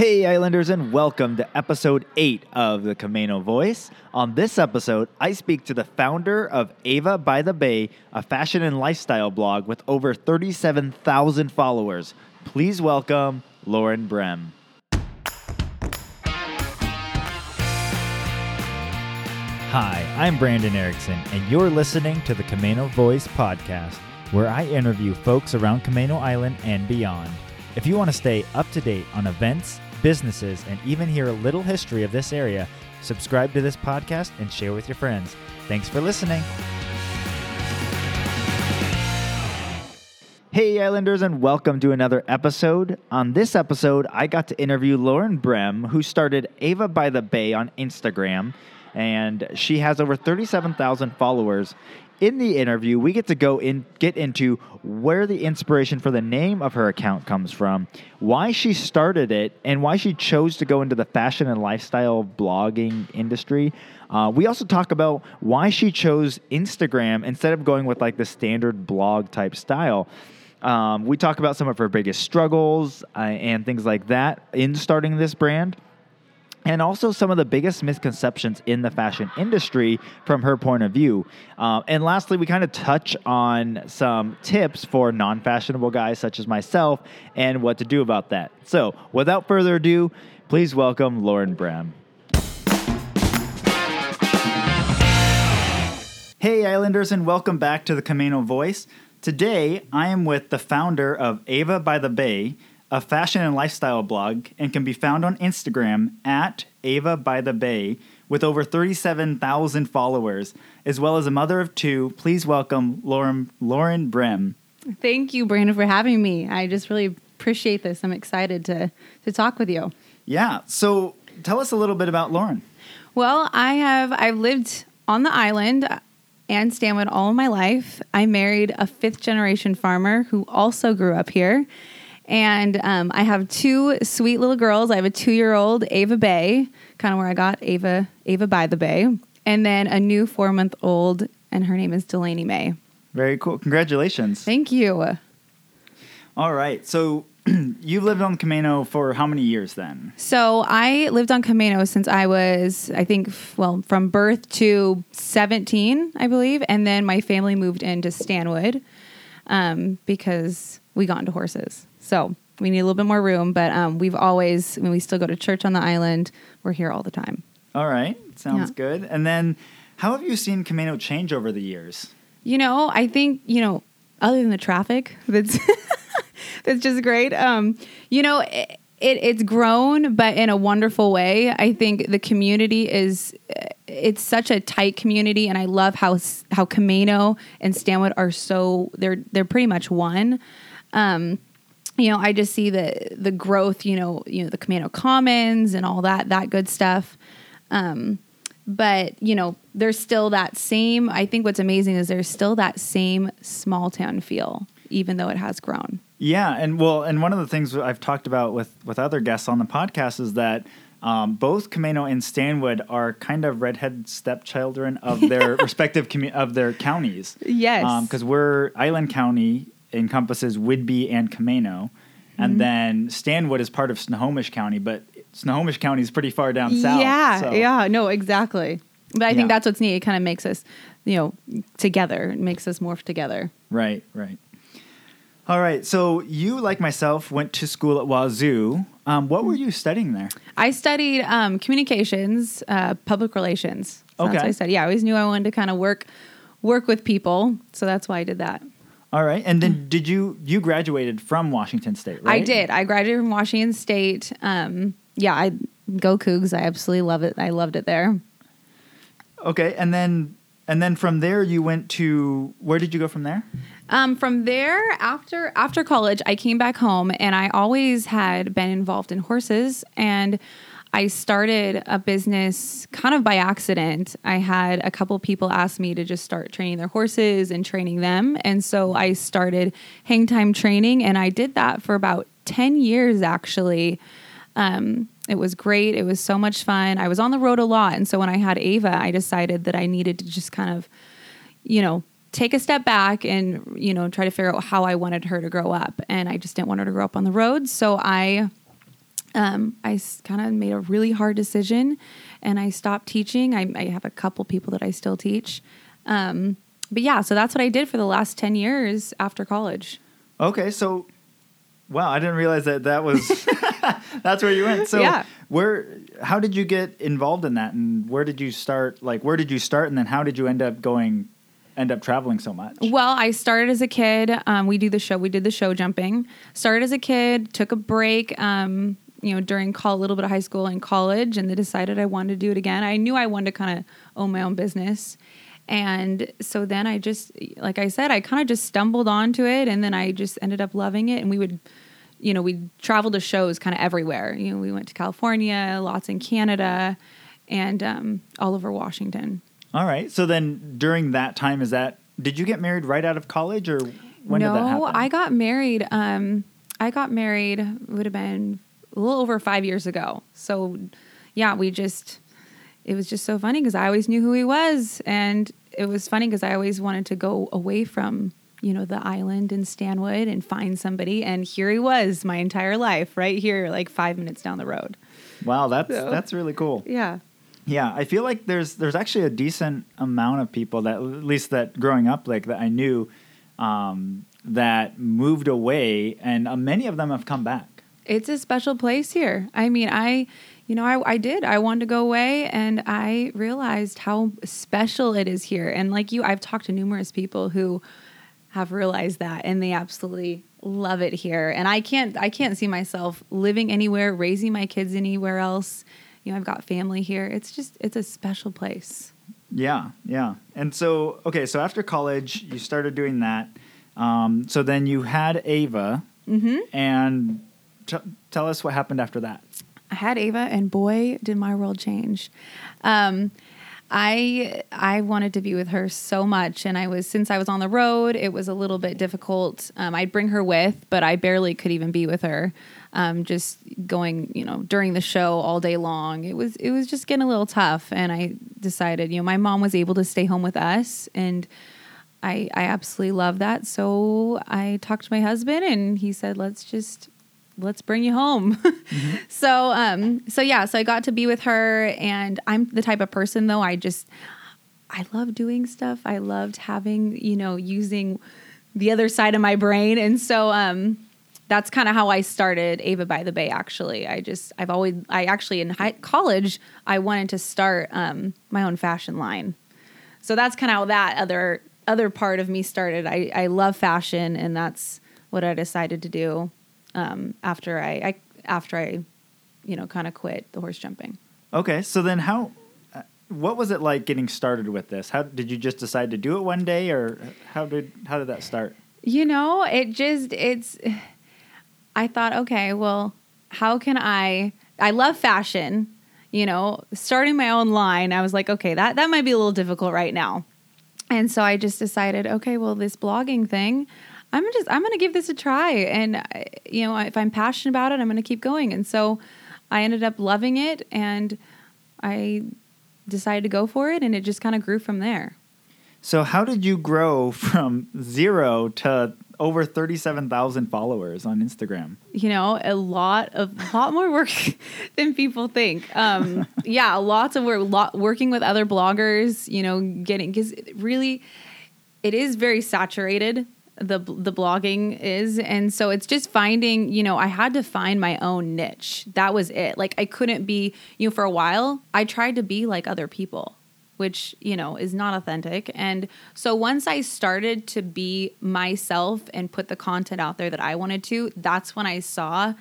Hey Islanders, and welcome to episode 8 of the Camano Voice. On this episode, I speak to the founder of Ava by the Bay, a fashion and lifestyle blog with over 37,000 followers. Please welcome Lauren Brehm. Hi, I'm Brandon Erickson, and you're listening to the Camano Voice podcast, where I interview folks around Camano Island and beyond. If you want to stay up to date on events, businesses, and even hear a little history of this area, subscribe to this podcast and share with your friends. Thanks for listening. Hey Islanders, and welcome to another episode. On this episode, I got to interview Lauren Brehm, who started Ava by the Bay on Instagram, and she has over 37,000 followers. In the interview, we get to get into where the inspiration for the name of her account comes from, why she started it, and why she chose to go into the fashion and lifestyle blogging industry. We also talk about why she chose Instagram instead of going with like the standard blog type style. We talk about some of her biggest struggles and things like that in starting this brand. And also some of the biggest misconceptions in the fashion industry from her point of view. And lastly, we kind of touch on some tips for non-fashionable guys such as myself and what to do about that. So without further ado, please welcome Lauren Brehm. Hey Islanders, and welcome back to the Camano Voice. Today, I am with the founder of Ava by the Bay, a fashion and lifestyle blog, and can be found on Instagram at Ava by the Bay with over 37,000 followers, as well as a mother of two. Please welcome Lauren Brehm. Thank you, Brandon, for having me. I just really appreciate this. I'm excited to talk with you. Yeah. So tell us a little bit about Lauren. Well, I've lived on the island and Stanwood all my life. I married a 5th-generation farmer who also grew up here. And I have two sweet little girls. I have a 2-year-old, Ava Bay, kind of where I got Ava by the Bay. And then a new 4-month-old, and her name is Delaney May. Very cool. Congratulations. Thank you. All right. So you lived on Camano for how many years then? So I lived on Camano since I was, from birth to 17, I believe. And then my family moved into Stanwood because we got into horses. So we need a little bit more room, but we still go to church on the island. We're here all the time. All right. Sounds good. And then how have you seen Camano change over the years? I think, other than the traffic, that's that's just great. It's grown, but in a wonderful way. I think the community it's such a tight community, and I love how Camano and Stanwood are they're pretty much one. I just see the growth, the Camano Commons and all that good stuff. But there's still that same, I think what's amazing is there's still that same small town feel, even though it has grown. Yeah. And one of the things I've talked about with other guests on the podcast is that both Camano and Stanwood are kind of redhead stepchildren of their respective of their counties. Yes. Because we're Island County, encompasses Whidbey and Camano, and then Stanwood is part of Snohomish County, but Snohomish County is pretty far down south. Yeah, so. Yeah, no, exactly. But I think that's what's neat. It kind of makes us, together. It makes us morph together. Right. All right, so you, like myself, went to school at Wazoo. What were you studying there? I studied communications, public relations. So okay. That's what I studied. Yeah, I always knew I wanted to kind of work with people, so that's why I did that. All right. And then did you graduated from Washington State, right? I did. I graduated from Washington State. I go Cougs. I absolutely love it. I loved it there. Okay. And then from there you went to, where did you go from there? From there, after college, I came back home, and I always had been involved in horses, and I started a business kind of by accident. I had a couple people ask me to just start training their horses and training them. And so I started Hang Time Training, and I did that for about 10 years, actually. It was great. It was so much fun. I was on the road a lot. And so when I had Ava, I decided that I needed to just kind of, take a step back and, try to figure out how I wanted her to grow up. And I just didn't want her to grow up on the road. So I I kind of made a really hard decision and I stopped teaching. I have a couple people that I still teach. But yeah, so that's what I did for the last 10 years after college. Okay. So, wow, I didn't realize that was, that's where you went. So yeah. How did you get involved in that? And where did you start? And then how did you end up traveling so much? Well, I started as a kid. We did the show jumping, started as a kid, took a break, during a little bit of high school and college, and then decided I wanted to do it again. I knew I wanted to kind of own my own business. And so then I just, like I said, I kind of just stumbled onto it, and then I just ended up loving it. And we'd travel to shows kind of everywhere. We went to California, lots in Canada, and all over Washington. All right. So then during that time, did you get married right out of college, or when did that happen? No, I got married. It would have been a little over 5 years ago. So yeah, it was just so funny because I always knew who he was. And it was funny because I always wanted to go away from, the island in Stanwood and find somebody. And here he was my entire life right here, like 5 minutes down the road. Wow. That's really cool. Yeah. Yeah, I feel like there's actually a decent amount of people that, at least that growing up, like that I knew, that moved away, and many of them have come back. It's a special place here. I mean, I wanted to go away, and I realized how special it is here. And like you, I've talked to numerous people who have realized that, and they absolutely love it here. And I can't see myself living anywhere, raising my kids anywhere else. I've got family here. It's a special place. Yeah. Yeah. And so, okay. So after college, you started doing that. So then you had Ava, mm-hmm. and tell us what happened after that. I had Ava, and boy, did my world change. I wanted to be with her so much. And since I was on the road, it was a little bit difficult. I'd bring her with, but I barely could even be with her. Just going, during the show all day long, it was just getting a little tough. And I decided, my mom was able to stay home with us, and I absolutely love that. So I talked to my husband, and he said, let's bring you home. Mm-hmm. So I got to be with her, and I'm the type of person though, I love doing stuff. I loved having, using the other side of my brain. And so, that's kind of how I started Ava by the Bay. Actually, I actually in college, I wanted to start, my own fashion line. So that's kind of how that other part of me started. I love fashion, and that's what I decided to do. After I kind of quit the horse jumping. Okay. So then what was it like getting started with this? How did you just decide to do it one day, or how did that start? I thought, okay, well, how can I love fashion, starting my own line. I was like, okay, that might be a little difficult right now. And so I just decided, okay, well, this blogging thing, I'm going to give this a try. And, if I'm passionate about it, I'm going to keep going. And so I ended up loving it, and I decided to go for it. And it just kind of grew from there. So how did you grow from 0 to over 37,000 followers on Instagram? A lot more work than people think. Yeah, lots of work, working with other bloggers, because really it is very saturated. The blogging is. And so it's just finding, I had to find my own niche. That was it. Like I couldn't be, for a while I tried to be like other people, which, is not authentic. And so once I started to be myself and put the content out there that I wanted to, that's when I saw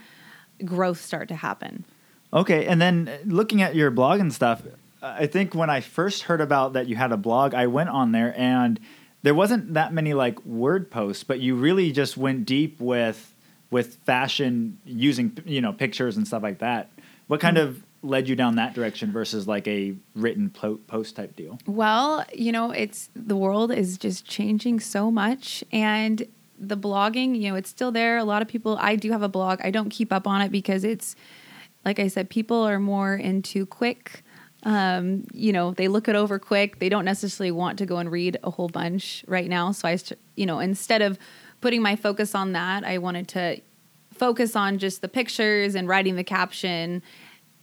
growth start to happen. Okay. And then looking at your blog and stuff, I think when I first heard about that you had a blog, I went on there, and there wasn't that many like word posts, but you really just went deep with fashion using, pictures and stuff like that. What kind of led you down that direction versus like a written post type deal? Well, the world is just changing so much, and the blogging, it's still there. A lot of people, I do have a blog. I don't keep up on it because it's, like I said, people are more into quick, they look it over quick. They don't necessarily want to go and read a whole bunch right now. So I, instead of putting my focus on that, I wanted to focus on just the pictures and writing the caption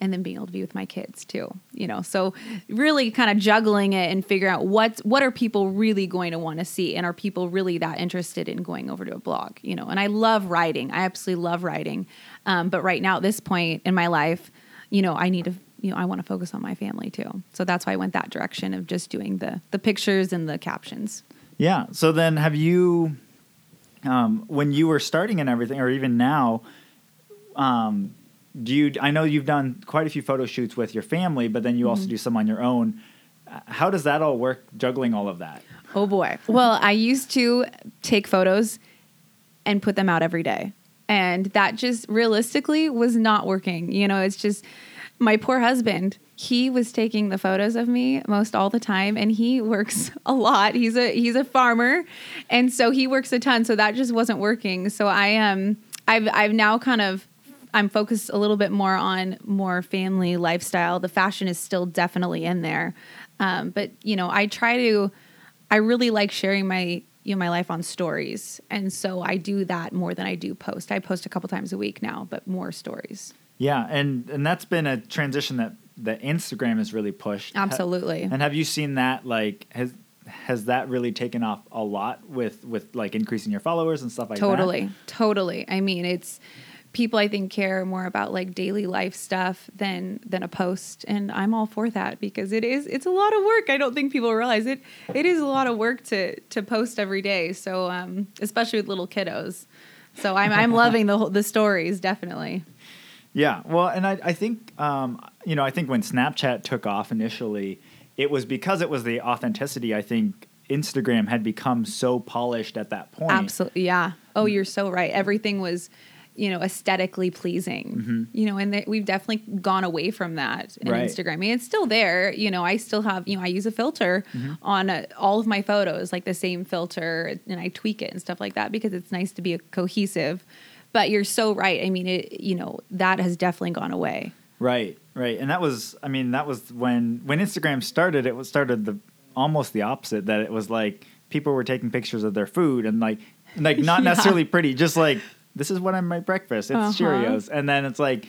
and then being able to be with my kids too, you know? So really kind of juggling it and figuring out what are people really going to want to see? And are people really that interested in going over to a blog, you know? And I love writing. I absolutely love writing. But right now at this point in my life, you know, I need to, you know, I want to focus on my family too. So that's why I went that direction of just doing the pictures and the captions. Yeah. So then have you, when you were starting and everything, or even now, I know you've done quite a few photo shoots with your family, but then you also do some on your own. How does that all work, juggling all of that? Oh boy. Well, I used to take photos and put them out every day. And that just realistically was not working. You know, it's just my poor husband. He was taking the photos of me most all the time, and he works a lot. He's a farmer. And so he works a ton. So that just wasn't working. So I've now kind of, I'm focused a little bit more on more family lifestyle. The fashion is still definitely in there. But you know, I really like sharing my life on stories. And so I do that more than I do post. I post a couple times a week now, but more stories. Yeah. And that's been a transition that Instagram has really pushed. Absolutely. And have you seen that, like, has that really taken off a lot with like increasing your followers and stuff like that? Totally. I mean, it's, people I think care more about like daily life stuff than a post. And I'm all for that because it's a lot of work. I don't think people realize it. It is a lot of work to post every day. So, especially with little kiddos. So I'm loving the stories, definitely. Yeah. Well, and I think, you know, I think when Snapchat took off initially, it was because it was the authenticity. I think Instagram had become so polished at that point. Absolutely. Yeah. Oh, you're so right. Everything was, you know, aesthetically pleasing, you know, and we've definitely gone away from that in Instagram. I mean, it's still there, you know, I still have, you know, I use a filter on all of my photos, like the same filter, and I tweak it and stuff like that because it's nice to be cohesive, but you're so right. I mean, it, you know, that has definitely gone away. Right. And that was when Instagram started, it started almost the opposite, that it was like people were taking pictures of their food and like not necessarily pretty, just like, this is what I'm my breakfast. It's Cheerios. And then it's like,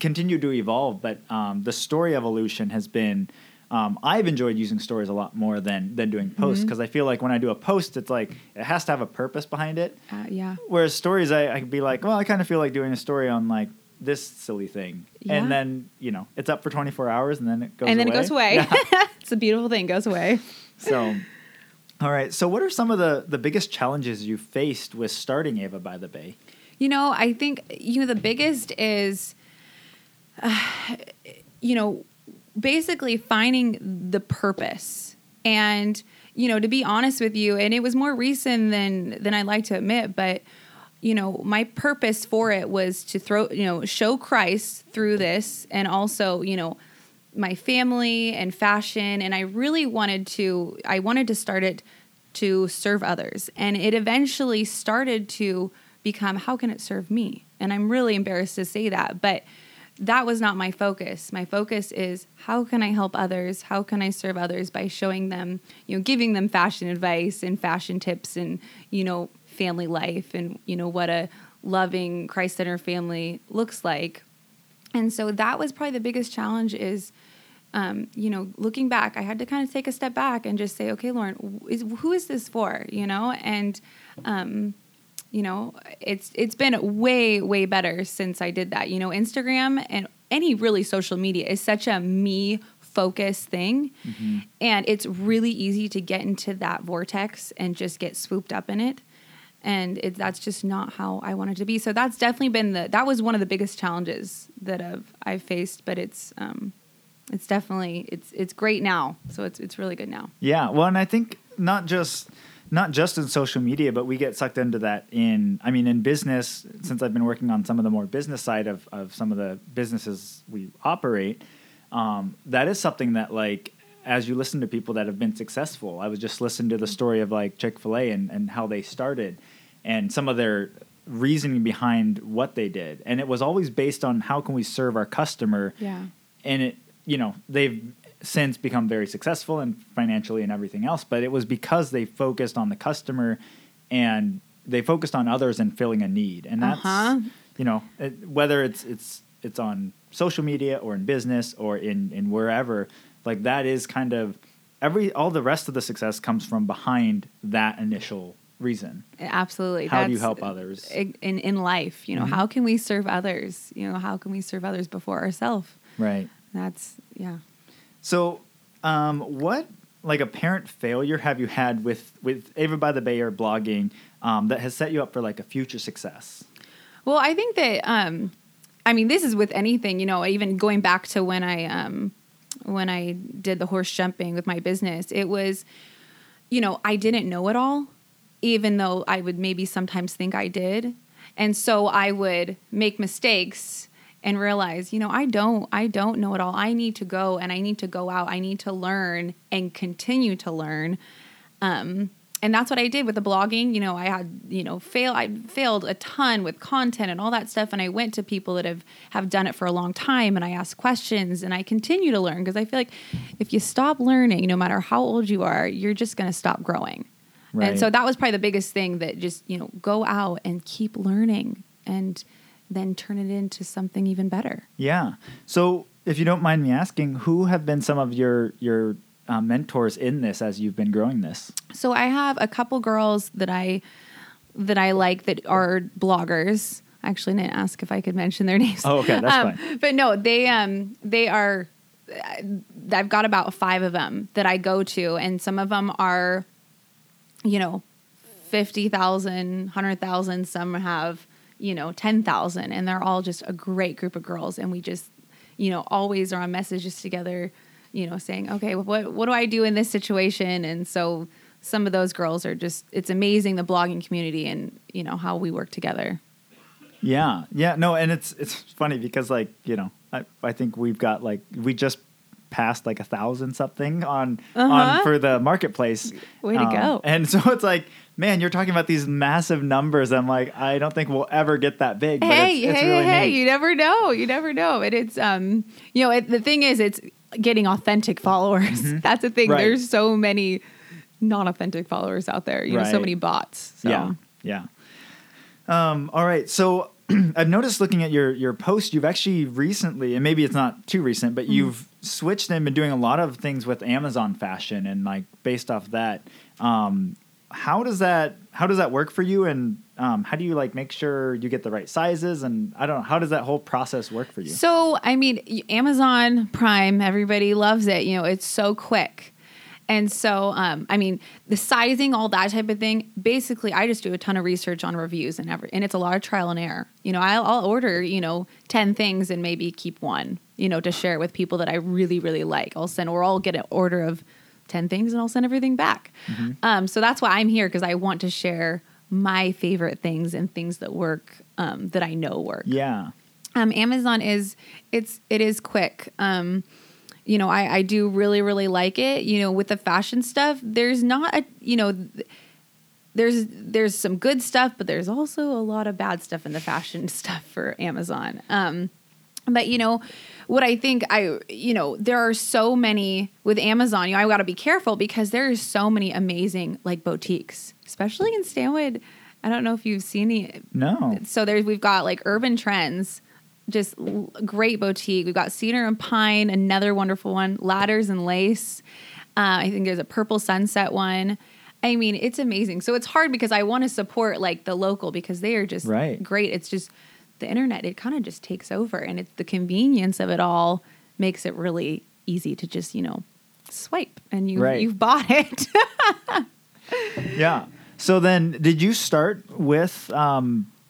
continue to evolve. But the story evolution has been, I've enjoyed using stories a lot more than doing posts. Because I feel like when I do a post, it's like, it has to have a purpose behind it. Yeah. Whereas stories, I could be like, well, I kind of feel like doing a story on like this silly thing. Yeah. And then, you know, it's up for 24 hours and then it goes away. Yeah. It's a beautiful thing. It goes away. So, all right. So what are some of the biggest challenges you faced with starting Ava by the Bay? You know, I think, you know, the biggest is, you know, basically finding the purpose. And, you know, to be honest with you, and it was more recent than I like to admit, but, you know, my purpose for it was to show Christ through this and also, you know, my family and fashion. And I really wanted to start it to serve others. And it eventually started to become, how can it serve me? And I'm really embarrassed to say that, but that was not my focus. My focus is, how can I help others? How can I serve others by showing them, you know, giving them fashion advice and fashion tips and, you know, family life and, you know, what a loving Christ-centered family looks like. And so that was probably the biggest challenge is, you know, looking back, I had to kind of take a step back and just say, okay, Lauren, who is this for? You know? And, you know, it's been way, way better since I did that. You know, Instagram and any really social media is such a me-focused thing. And it's really easy to get into that vortex and just get swooped up in it. And that's just not how I wanted to be. So that's definitely been that was one of the biggest challenges that I've faced, but it's definitely, it's great now. So it's really good now. Yeah. Well, and I think not just in social media, but we get sucked into that in business, since I've been working on some of the more business side of some of the businesses we operate. That is something that, like, as you listen to people that have been successful, I was just listening to the story of like Chick-fil-A and how they started and some of their reasoning behind what they did. And it was always based on, how can we serve our customer? Yeah. And it, you know, they've since become very successful and financially and everything else, but it was because they focused on the customer and they focused on others and filling a need. And that's you know, whether it's on social media or in business or in wherever, like that is kind of all the rest of the success comes from behind that initial reason. Absolutely. How do you help others in life? You know, mm-hmm. How can we serve others? You know, how can we serve others before ourselves? Right. That's yeah. So, what like apparent failure have you had with Ava by the Bay or blogging, that has set you up for like a future success? Well, I think that, I mean, this is with anything, you know, even going back to when I did the horse jumping with my business, it was, you know, I didn't know it all, even though I would maybe sometimes think I did. And so I would make mistakes and realize, you know, I don't know it all. I need to go and I need to go out. I need to learn and continue to learn. And that's what I did with the blogging. You know, I had, you know, I failed a ton with content and all that stuff. And I went to people that have done it for a long time and I asked questions and I continue to learn because I feel like if you stop learning, no matter how old you are, you're just going to stop growing. Right. And so that was probably the biggest thing, that just, you know, go out and keep learning and then turn it into something even better. Yeah. So if you don't mind me asking, who have been some of your mentors in this as you've been growing this? So I have a couple girls that I like that are bloggers. I actually didn't ask if I could mention their names. Oh, okay. That's fine. But no, they are, I've got about 5 of them that I go to, and some of them are, you know, 50,000, 100,000. Some have, you know, 10,000, and they're all just a great group of girls. And we just, you know, always are on messages together, you know, saying, okay, what do I do in this situation? And so some of those girls are just, it's amazing, the blogging community and, you know, how we work together. Yeah. Yeah. No. And it's funny because, like, you know, I think we've got like, we just passed like 1,000 something on for the marketplace. Way to go. And so it's like, man, you're talking about these massive numbers. I'm like, I don't think we'll ever get that big. But hey, neat. You never know. You never know. And it's, you know, the thing is, it's getting authentic followers. Mm-hmm. That's the thing. Right. There's so many non-authentic followers out there. You know, so many bots. So. Yeah. All right. So I've noticed looking at your post, you've actually recently, and maybe it's not too recent, but you've switched and been doing a lot of things with Amazon fashion and like based off that, How does that work for you? And, how do you like make sure you get the right sizes? And I don't know, how does that whole process work for you? So, I mean, Amazon Prime, everybody loves it. You know, it's so quick. And so, I mean, the sizing, all that type of thing, basically I just do a ton of research on reviews and it's a lot of trial and error. You know, I'll order, you know, 10 things and maybe keep one, you know, to share with people that I really, really like. I'll get an order of 10 things and I'll send everything back. Mm-hmm. So that's why I'm here, because I want to share my favorite things and things that work, that I know work. Yeah. Amazon it is quick. You know, I do really, really like it. You know, with the fashion stuff, there's not a, you know, there's some good stuff, but there's also a lot of bad stuff in the fashion stuff for Amazon. But, you know, what I think you know, there are so many with Amazon, you know, I got to be careful because there are so many amazing like boutiques, especially in Stanwood. I don't know if you've seen any. No. So we've got like Urban Trends, just great boutique. We've got Cedar and Pine, another wonderful one, Ladders and Lace. I think there's a Purple Sunset one. I mean, it's amazing. So it's hard because I want to support like the local because they are just great. It's just, the internet, it kind of just takes over, and it's the convenience of it all makes it really easy to just, you know, swipe and you've bought it. Yeah. So then did you start with,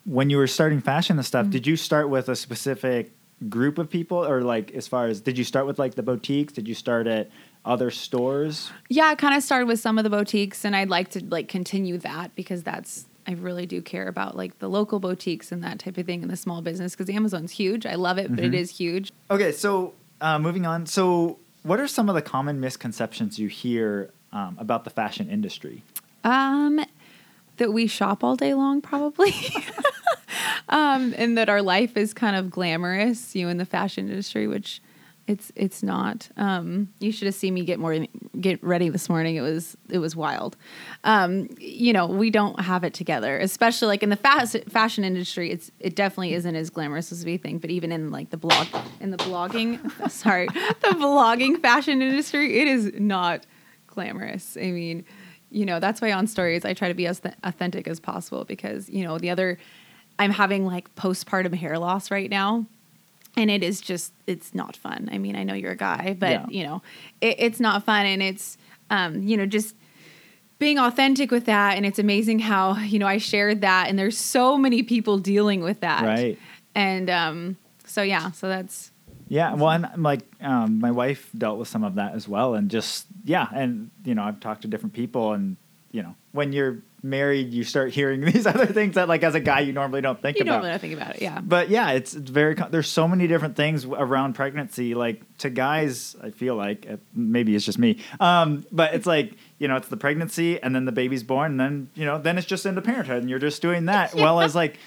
when you were starting fashion and stuff, mm-hmm. did you start with a specific group of people, or like, as far as, did you start with like the boutiques? Did you start at other stores? Yeah. I kind of started with some of the boutiques, and I'd like to like continue that because I really do care about like the local boutiques and that type of thing in the small business, because Amazon's huge. I love it, but mm-hmm. it is huge. Okay. So moving on. So what are some of the common misconceptions you hear about the fashion industry? That we shop all day long, probably. And that our life is kind of glamorous, you know, in the fashion industry, which It's not. You should have seen me get ready this morning. It was wild. You know, we don't have it together, especially like in the fashion industry. It definitely isn't as glamorous as we think. But even in like the blogging fashion industry, it is not glamorous. I mean, you know, that's why on stories I try to be as authentic as possible because, you know, I'm having like postpartum hair loss right now. And it is just, it's not fun. I mean, I know you're a guy, but yeah. You know, it's not fun. And it's, you know, just being authentic with that. And it's amazing how, you know, I shared that and there's so many people dealing with that. Right. And, so that's. Yeah. Well, and like, my wife dealt with some of that as well. And just, yeah. And, you know, I've talked to different people and, you know, when you're married, you start hearing these other things that, like, as a guy, you normally don't think about. You normally don't think about it, yeah. But, yeah, it's very... There's so many different things around pregnancy. Like, to guys, I feel like... Maybe it's just me. But it's like, you know, it's the pregnancy, and then the baby's born, and then, you know, then it's just into parenthood, and you're just doing that. Yeah. Well, as, like,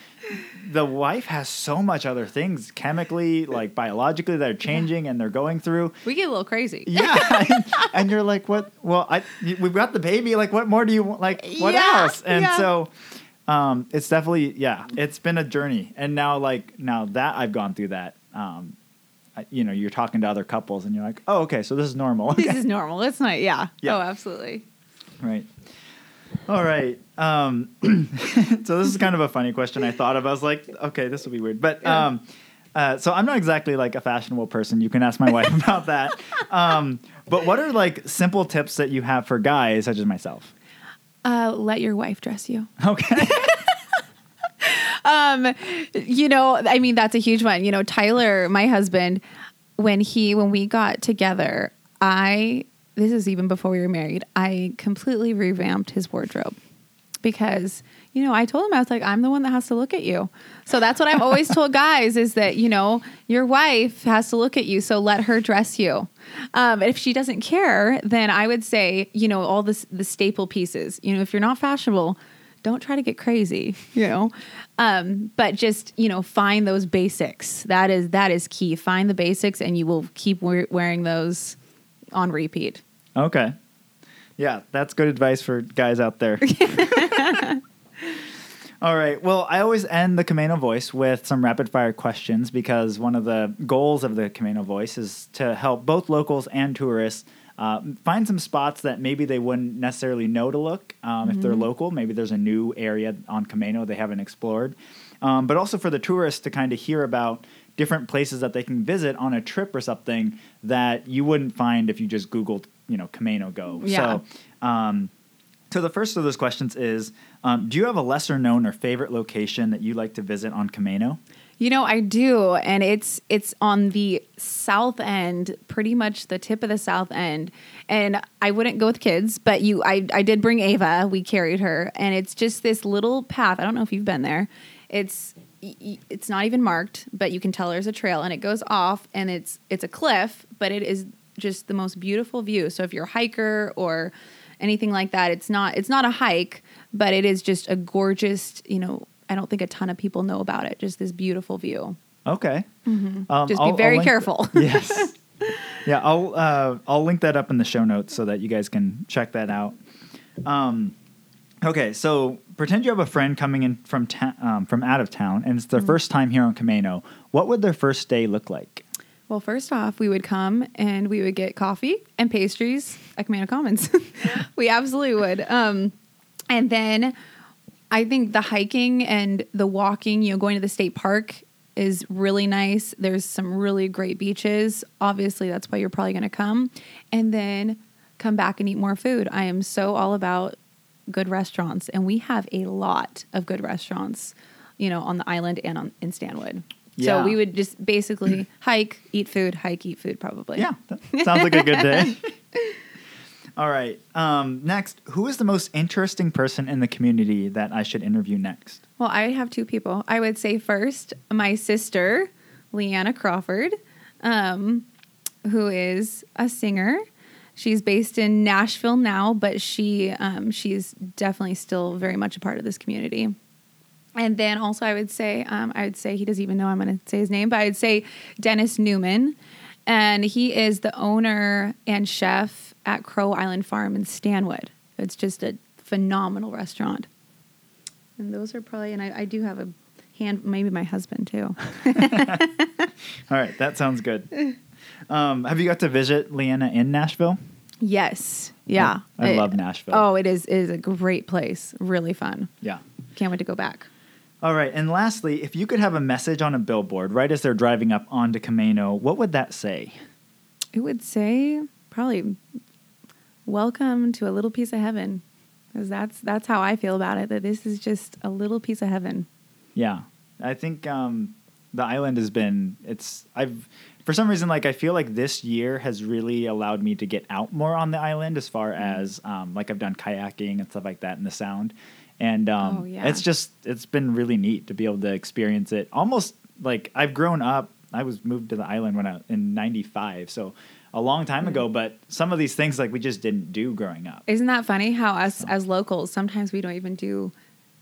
the wife has so much other things chemically, like, biologically, that are changing, yeah. And they're going through. We get a little crazy. Yeah. and you're like, what... Well, we've got the baby. Like, what more do you want? Like, what else? And yeah. So, it's definitely, yeah, it's been a journey. And now that I've gone through that, you know, you're talking to other couples and you're like, oh, okay. So this is normal. Okay. This is normal. It's not. Yeah. Yep. Oh, absolutely. Right. All right. So this is kind of a funny question I thought of. I was like, okay, this will be weird. But, so I'm not exactly like a fashionable person. You can ask my wife about that. But what are like simple tips that you have for guys such as myself? Let your wife dress you. Okay. You know, I mean, that's a huge one. You know, Tyler, my husband, when we got together, this is even before we were married, I completely revamped his wardrobe because, you know, I told him, I was like, I'm the one that has to look at you. So that's what I've always told guys is that, you know, your wife has to look at you. So let her dress you. If she doesn't care, then I would say, you know, all the staple pieces, you know, if you're not fashionable, don't try to get crazy, you know, but just, you know, find those basics. That is key. Find the basics and you will keep wearing those on repeat. Okay. Yeah. That's good advice for guys out there. All right. Well, I always end the Camano Voice with some rapid fire questions because one of the goals of the Camano Voice is to help both locals and tourists find some spots that maybe they wouldn't necessarily know to look if they're local. Maybe there's a new area on Camano they haven't explored. But also for the tourists to kind of hear about different places that they can visit on a trip or something that you wouldn't find if you just Googled, you know, Camano Go. Yeah. So the first of those questions is, do you have a lesser known or favorite location that you like to visit on Camano? You know, I do. And it's on the south end, pretty much the tip of the south end. And I wouldn't go with kids, but I did bring Ava. We carried her. And it's just this little path. I don't know if you've been there. It's not even marked, but you can tell there's a trail and it goes off and it's a cliff, but it is just the most beautiful view. So if you're a hiker or anything like that. It's not a hike, but it is just a gorgeous, you know, I don't think a ton of people know about it. Just this beautiful view. Okay. Mm-hmm. Just be very careful. Yes. Yeah. I'll link that up in the show notes so that you guys can check that out. Okay. So pretend you have a friend coming in from out of town and it's their first time here on Camano. What would their first day look like? Well, first off, we would come and we would get coffee and pastries at Camano Commons. We absolutely would. And then I think the hiking and the walking, you know, going to the state park is really nice. There's some really great beaches. Obviously, that's why you're probably going to come. And then come back and eat more food. I am so all about good restaurants. And we have a lot of good restaurants, you know, on the island and in Stanwood. Yeah. So we would just basically hike, eat food, probably. Yeah. That sounds like a good day. All right. Next, who is the most interesting person in the community that I should interview next? Well, I have two people. I would say first, my sister, Leanna Crawford, who is a singer. She's based in Nashville now, but she's definitely still very much a part of this community. And then also I would say he doesn't even know I'm going to say his name, but I would say Dennis Newman. And he is the owner and chef at Crow Island Farm in Stanwood. It's just a phenomenal restaurant. And those are probably, and I do have a hand, maybe my husband too. All right. That sounds good. Have you got to visit Leanna in Nashville? Yes. Yeah. I love Nashville. Oh, it is a great place. Really fun. Yeah. Can't wait to go back. All right. And lastly, if you could have a message on a billboard right as they're driving up onto Camano, what would that say? It would say probably welcome to a little piece of heaven. Because that's how I feel about it, that this is just a little piece of heaven. Yeah. I think the island has been, for some reason, I feel like this year has really allowed me to get out more on the island as far as, I've done kayaking and stuff like that in the Sound. And it's been really neat to be able to experience it. Almost like I've grown up. I was moved to the island in 95, so a long time ago. But some of these things, we just didn't do growing up. Isn't that funny how us as locals, sometimes we don't even do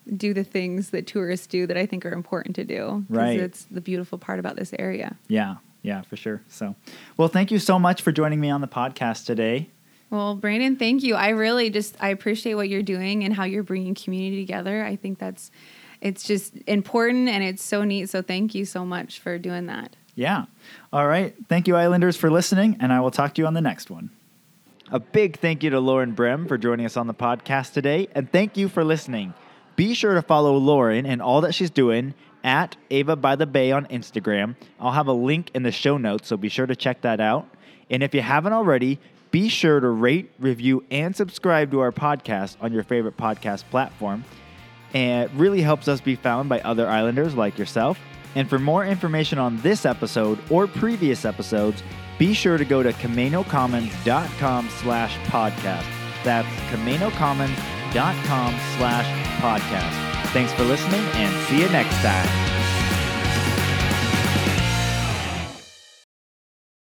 the things that tourists do that I think are important to do. Right. It's the beautiful part about this area. Yeah. Yeah, for sure. So, well, thank you so much for joining me on the podcast today. Well, Brandon, thank you. I really I appreciate what you're doing and how you're bringing community together. I think it's just important and it's so neat. So thank you so much for doing that. Yeah. All right. Thank you, Islanders, for listening, and I will talk to you on the next one. A big thank you to Lauren Brehm for joining us on the podcast today, and thank you for listening. Be sure to follow Lauren and all that she's doing at Ava by the Bay on Instagram. I'll have a link in the show notes, so be sure to check that out. And if you haven't already, be sure to rate, review, and subscribe to our podcast on your favorite podcast platform. And it really helps us be found by other Islanders like yourself. And for more information on this episode or previous episodes, be sure to go to CamanoCommons.com/podcast. That's CamanoCommons.com/podcast. Thanks for listening and see you next time.